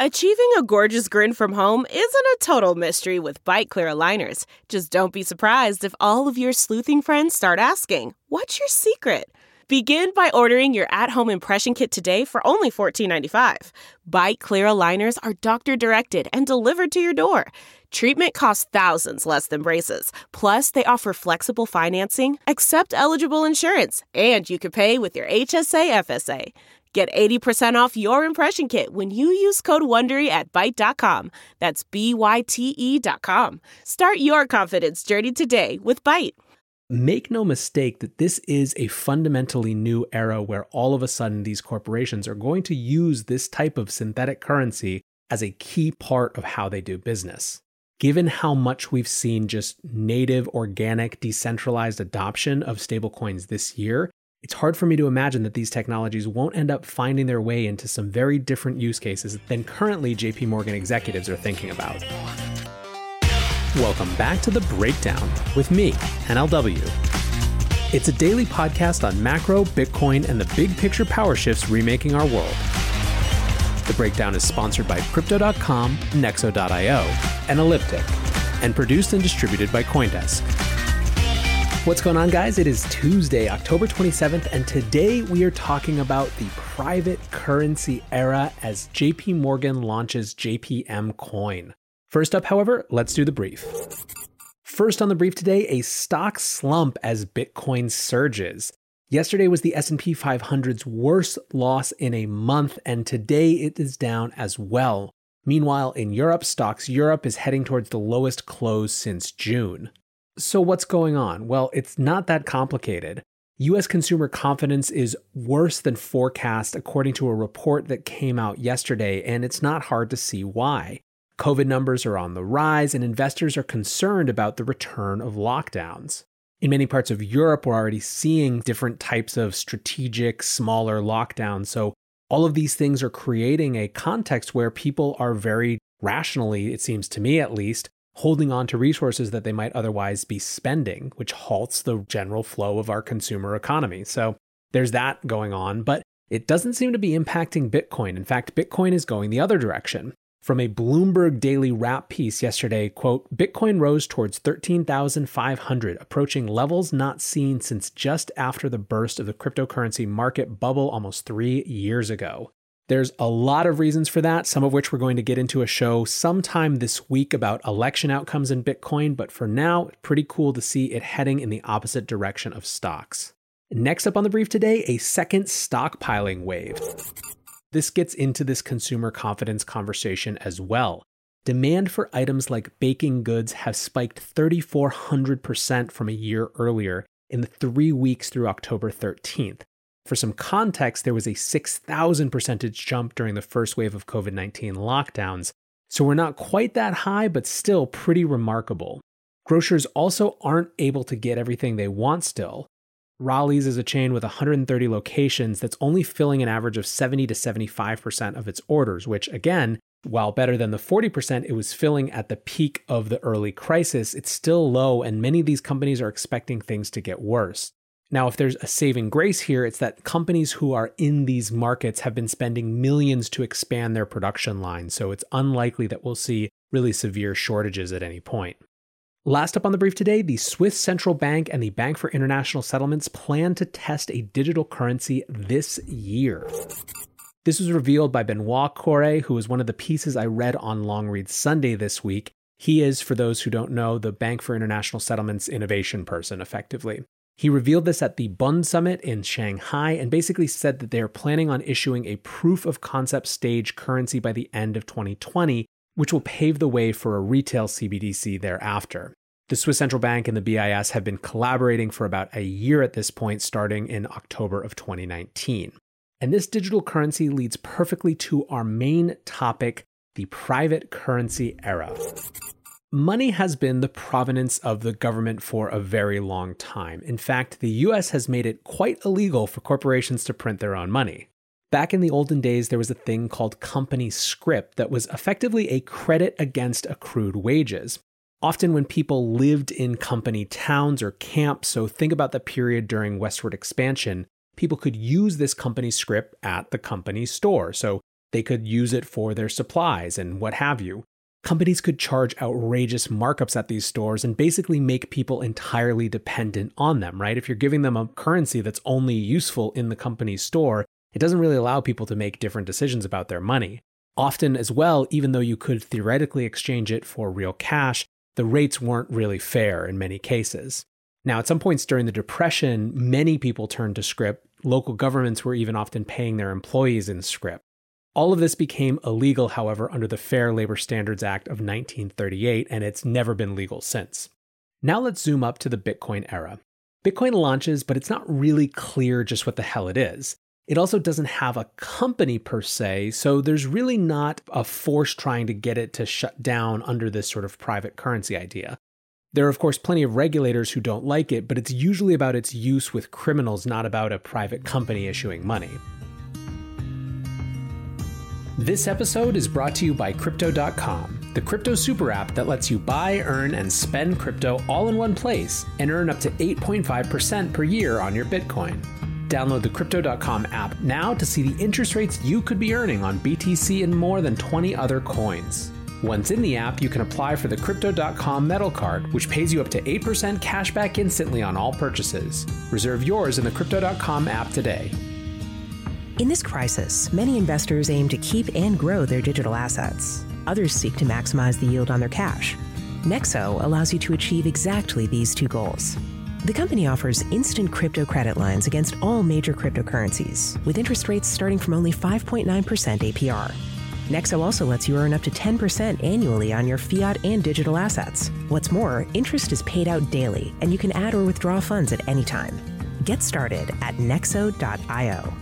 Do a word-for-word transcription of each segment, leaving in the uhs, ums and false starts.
Achieving a gorgeous grin from home isn't a total mystery with Byte Clear Aligners. Just don't be surprised if all of your sleuthing friends start asking, what's your secret? Begin by ordering your at-home impression kit today for only fourteen ninety-five. Byte Clear Aligners are doctor-directed and delivered to your door. Treatment costs thousands less than braces. Plus, they offer flexible financing, accept eligible insurance, and you can pay with your H S A F S A. Get eighty percent off your impression kit when you use code WONDERY at Byte dot com. That's B Y T E dot com. Start your confidence journey today with Byte. Make no mistake that this is a fundamentally new era where all of a sudden these corporations are going to use this type of synthetic currency as a key part of how they do business. Given how much we've seen just native, organic, decentralized adoption of stablecoins this year, it's hard for me to imagine that these technologies won't end up finding their way into some very different use cases than currently J P Morgan executives are thinking about. Welcome back to The Breakdown with me, N L W. It's a daily podcast on macro, Bitcoin, and the big picture power shifts remaking our world. The Breakdown is sponsored by Crypto dot com, Nexo dot io, and Elliptic, and produced and distributed by Coindesk. What's going on, guys? It is Tuesday, October twenty-seventh, and today we are talking about the private currency era as J P Morgan launches J P M Coin. First up, however, let's do the brief. First on the brief today, a stock slump as Bitcoin surges. Yesterday was the S and P five hundred's worst loss in a month, and today it is down as well. Meanwhile, in Europe, stocks Europe is heading towards the lowest close since June. So what's going on? Well, it's not that complicated. U S consumer confidence is worse than forecast according to a report that came out yesterday, and it's not hard to see why. COVID numbers are on the rise, and investors are concerned about the return of lockdowns. In many parts of Europe, we're already seeing different types of strategic, smaller lockdowns. So all of these things are creating a context where people are very rationally, it seems to me at least, holding on to resources that they might otherwise be spending, which halts the general flow of our consumer economy. So there's that going on, but it doesn't seem to be impacting Bitcoin. In fact, Bitcoin is going the other direction. From a Bloomberg Daily Wrap piece yesterday, quote, Bitcoin rose towards thirteen thousand five hundred, approaching levels not seen since just after the burst of the cryptocurrency market bubble almost three years ago. There's a lot of reasons for that, some of which we're going to get into a show sometime this week about election outcomes in Bitcoin, but for now, pretty cool to see it heading in the opposite direction of stocks. Next up on the brief today, a second stockpiling wave. This gets into this consumer confidence conversation as well. Demand for items like baking goods have spiked three thousand four hundred percent from a year earlier in the three weeks through October thirteenth. For some context, there was a six thousand percentage jump during the first wave of COVID nineteen lockdowns, so we're not quite that high, but still pretty remarkable. Grocers also aren't able to get everything they want still. Raleigh's is a chain with one hundred thirty locations that's only filling an average of seventy to seventy-five percent of its orders, which again, while better than the forty percent it was filling at the peak of the early crisis, it's still low, and many of these companies are expecting things to get worse. Now, if there's a saving grace here, it's that companies who are in these markets have been spending millions to expand their production line, so it's unlikely that we'll see really severe shortages at any point. Last up on the brief today, the Swiss Central Bank and the Bank for International Settlements plan to test a digital currency this year. This was revealed by Benoit Coré, who was one of the pieces I read on Long Read Sunday this week. He is, for those who don't know, the Bank for International Settlements innovation person, effectively. He revealed this at the Bund Summit in Shanghai and basically said that they are planning on issuing a proof-of-concept stage currency by the end of twenty twenty, which will pave the way for a retail C B D C thereafter. The Swiss Central Bank and the B I S have been collaborating for about a year at this point, starting in October of twenty nineteen. And this digital currency leads perfectly to our main topic, the private currency era. Money has been the provenance of the government for a very long time. In fact, the U S has made it quite illegal for corporations to print their own money. Back in the olden days, there was a thing called company scrip that was effectively a credit against accrued wages. Often when people lived in company towns or camps, so think about the period during westward expansion, people could use this company scrip at the company store. So they could use it for their supplies and what have you. Companies could charge outrageous markups at these stores and basically make people entirely dependent on them, right? If you're giving them a currency that's only useful in the company store, it doesn't really allow people to make different decisions about their money. Often as well, even though you could theoretically exchange it for real cash, the rates weren't really fair in many cases. Now, at some points during the Depression, many people turned to scrip. Local governments were even often paying their employees in scrip. All of this became illegal, however, under the Fair Labor Standards Act of nineteen thirty-eight, and it's never been legal since. Now let's zoom up to the Bitcoin era. Bitcoin launches, but it's not really clear just what the hell it is. It also doesn't have a company per se, so there's really not a force trying to get it to shut down under this sort of private currency idea. There are, of course, plenty of regulators who don't like it, but it's usually about its use with criminals, not about a private company issuing money. This episode is brought to you by Crypto dot com, the crypto super app that lets you buy, earn, and spend crypto all in one place and earn up to eight point five percent per year on your Bitcoin. Download the Crypto dot com app now to see the interest rates you could be earning on B T C and more than twenty other coins. Once in the app, you can apply for the Crypto dot com metal card, which pays you up to eight percent cash back instantly on all purchases. Reserve yours in the Crypto dot com app today. In this crisis, many investors aim to keep and grow their digital assets. Others seek to maximize the yield on their cash. Nexo allows you to achieve exactly these two goals. The company offers instant crypto credit lines against all major cryptocurrencies, with interest rates starting from only five point nine percent A P R. Nexo also lets you earn up to ten percent annually on your fiat and digital assets. What's more, interest is paid out daily, and you can add or withdraw funds at any time. Get started at nexo dot io.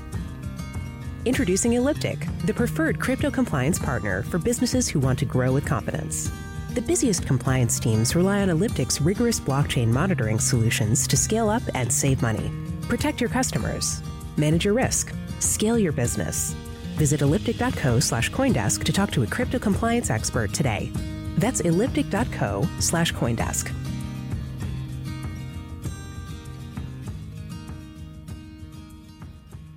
Introducing Elliptic, the preferred crypto compliance partner for businesses who want to grow with confidence. The busiest compliance teams rely on Elliptic's rigorous blockchain monitoring solutions to scale up and save money. Protect your customers. Manage your risk. Scale your business. Visit elliptic.co slash Coindesk to talk to a crypto compliance expert today. That's elliptic.co slash Coindesk.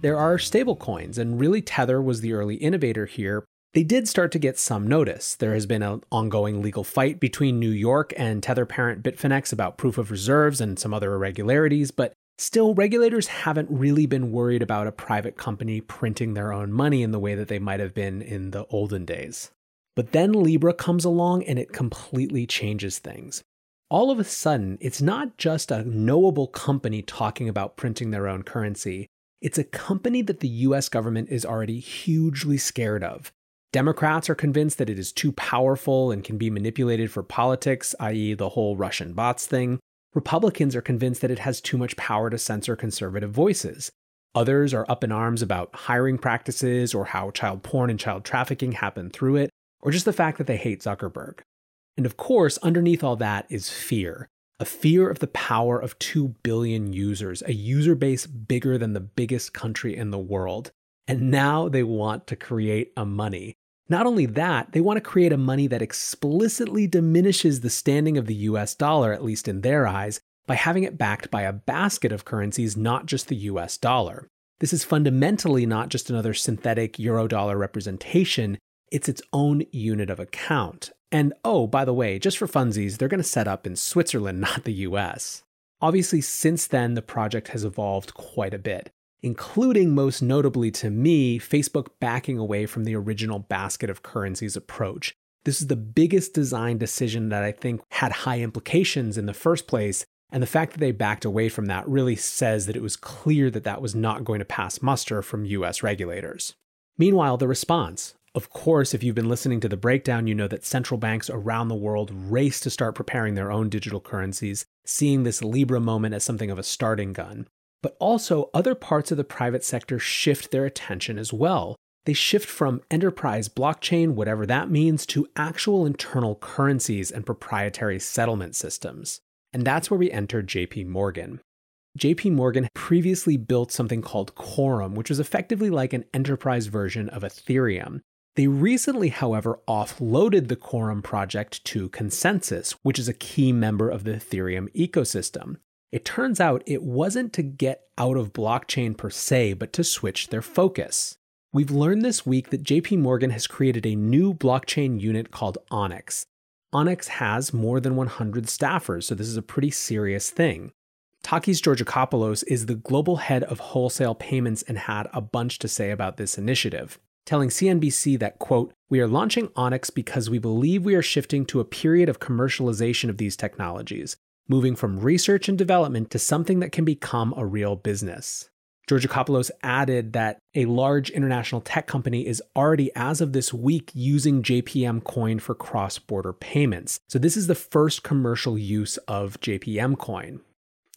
There are stablecoins, and really Tether was the early innovator here. They did start to get some notice. There has been an ongoing legal fight between New York and Tether parent Bitfinex about proof of reserves and some other irregularities, but still regulators haven't really been worried about a private company printing their own money in the way that they might have been in the olden days. But then Libra comes along and it completely changes things. All of a sudden, it's not just a knowable company talking about printing their own currency. It's a company that the U S government is already hugely scared of. Democrats are convinced that it is too powerful and can be manipulated for politics, that is the whole Russian bots thing. Republicans are convinced that it has too much power to censor conservative voices. Others are up in arms about hiring practices or how child porn and child trafficking happen through it, or just the fact that they hate Zuckerberg. And of course, underneath all that is fear. A fear of the power of two billion users, a user base bigger than the biggest country in the world. And now they want to create a money. Not only that, they want to create a money that explicitly diminishes the standing of the U S dollar, at least in their eyes, by having it backed by a basket of currencies, not just the U S dollar. This is fundamentally not just another synthetic eurodollar representation, it's its own unit of account. And oh, by the way, just for funsies, they're going to set up in Switzerland, not the U S. Obviously, since then, the project has evolved quite a bit, including most notably to me, Facebook backing away from the original basket of currencies approach. This is the biggest design decision that I think had high implications in the first place, and the fact that they backed away from that really says that it was clear that that was not going to pass muster from U S regulators. Meanwhile, the response. Of course, if you've been listening to The Breakdown, you know that central banks around the world race to start preparing their own digital currencies, seeing this Libra moment as something of a starting gun. but also other parts of the private sector shift their attention as well. They shift from enterprise blockchain, whatever that means, to actual internal currencies and proprietary settlement systems. And that's where we enter J P Morgan. J P Morgan previously built something called Quorum, which was effectively like an enterprise version of Ethereum. They recently, however, offloaded the Quorum project to ConsenSys, which is a key member of the Ethereum ecosystem. It turns out it wasn't to get out of blockchain per se, but to switch their focus. We've learned this week that J P Morgan has created a new blockchain unit called Onyx. Onyx has more than one hundred staffers, so this is a pretty serious thing. Takis Georgiakopoulos is the global head of wholesale payments and had a bunch to say about this initiative, telling C N B C that, quote, "We are launching Onyx because we believe we are shifting to a period of commercialization of these technologies, moving from research and development to something that can become a real business." Georgiakopoulos added that a large international tech company is already, as of this week, using J P M Coin for cross-border payments. So this is the first commercial use of J P M Coin.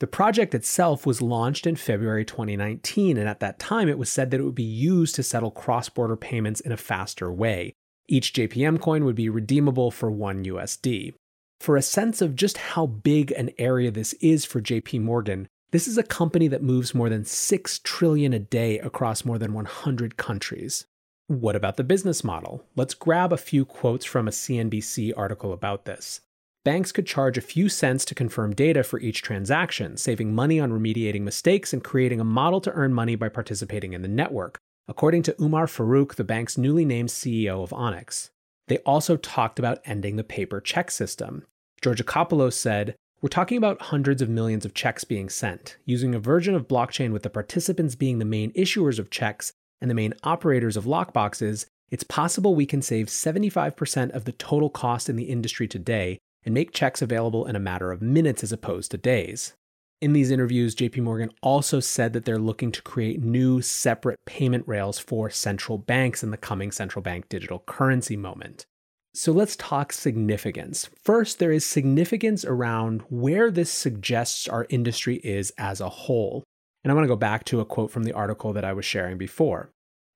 The project itself was launched in February twenty nineteen, and at that time it was said that it would be used to settle cross-border payments in a faster way. Each J P M coin would be redeemable for one U S D. For a sense of just how big an area this is for J P Morgan, this is a company that moves more than six trillion dollars a day across more than one hundred countries. What about the business model? Let's grab a few quotes from a C N B C article about this. Banks could charge a few cents to confirm data for each transaction, saving money on remediating mistakes and creating a model to earn money by participating in the network, according to Umar Farooq, the bank's newly named C E O of Onyx. They also talked about ending the paper check system. Georgiakopoulos said, "We're talking about hundreds of millions of checks being sent, using a version of blockchain with the participants being the main issuers of checks and the main operators of lockboxes. It's possible we can save seventy-five percent of the total cost in the industry today and make checks available in a matter of minutes as opposed to days." In these interviews, J P Morgan also said that they're looking to create new separate payment rails for central banks in the coming central bank digital currency moment. So let's talk significance. First, there is significance around where this suggests our industry is as a whole. And I want to go back to a quote from the article that I was sharing before.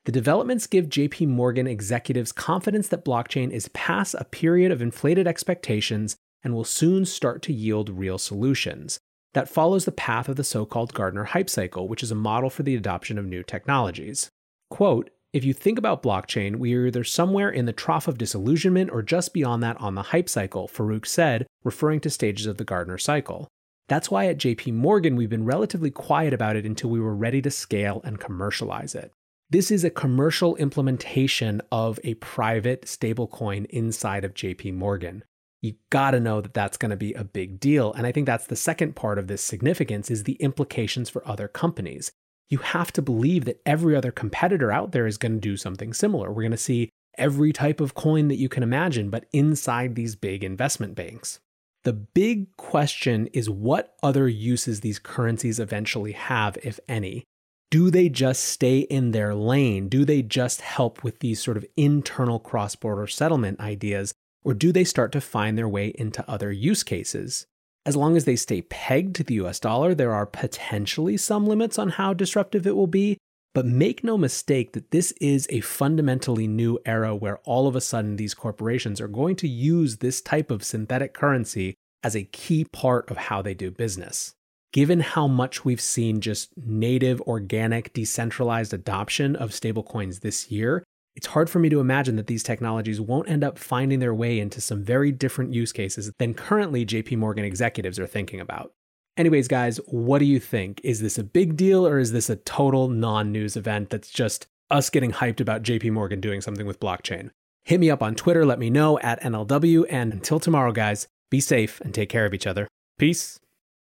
"The developments give J P Morgan executives confidence that blockchain is past a period of inflated expectations and will soon start to yield real solutions. That follows the path of the so-called Gartner Hype Cycle, which is a model for the adoption of new technologies." Quote, "If you think about blockchain, we are either somewhere in the trough of disillusionment or just beyond that on the hype cycle," Farooq said, referring to stages of the Gartner cycle. "That's why at J P Morgan, we've been relatively quiet about it until we were ready to scale and commercialize it." This is a commercial implementation of a private stablecoin inside of J P Morgan. You gotta know that that's gonna be a big deal. And I think that's the second part of this significance, is the implications for other companies. You have to believe that every other competitor out there is gonna do something similar. We're gonna see every type of coin that you can imagine, but inside these big investment banks. The big question is what other uses these currencies eventually have, if any. Do they just stay in their lane? Do they just help with these sort of internal cross-border settlement ideas? Or do they start to find their way into other use cases? As long as they stay pegged to the U S dollar, there are potentially some limits on how disruptive it will be. But make no mistake that this is a fundamentally new era where all of a sudden these corporations are going to use this type of synthetic currency as a key part of how they do business. Given how much we've seen just native, organic, decentralized adoption of stablecoins this year, it's hard for me to imagine that these technologies won't end up finding their way into some very different use cases than currently J P Morgan executives are thinking about. Anyways, guys, what do you think? Is this a big deal or is this a total non-news event that's just us getting hyped about J P Morgan doing something with blockchain? Hit me up on Twitter, let me know, at N L W, and until tomorrow, guys, be safe and take care of each other. Peace.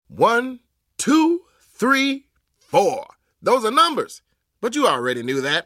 One. Two, three, four. Those are numbers, but you already knew that.